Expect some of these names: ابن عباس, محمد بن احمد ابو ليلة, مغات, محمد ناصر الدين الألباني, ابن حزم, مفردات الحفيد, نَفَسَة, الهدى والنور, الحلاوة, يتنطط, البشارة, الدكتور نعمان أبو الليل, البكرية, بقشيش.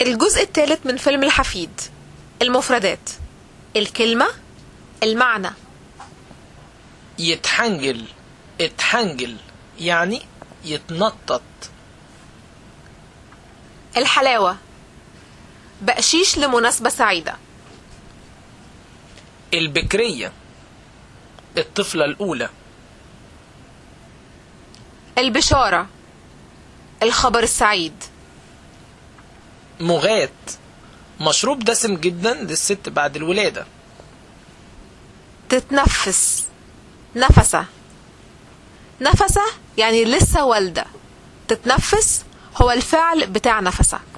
الجزء الثالث من فيلم الحفيد، المفردات، الكلمة، المعنى. يتحنجل، اتحنجل يعني يتنطط. الحلاوة، بقشيش لمناسبة سعيدة. البكرية، الطفلة الأولى. البشارة، الخبر السعيد. مغات، مشروب دسم جدا للست بعد الولادة. تتنفس، نفسة. نفسة يعني لسه والدة. تتنفس هو الفعل بتاع نفسة.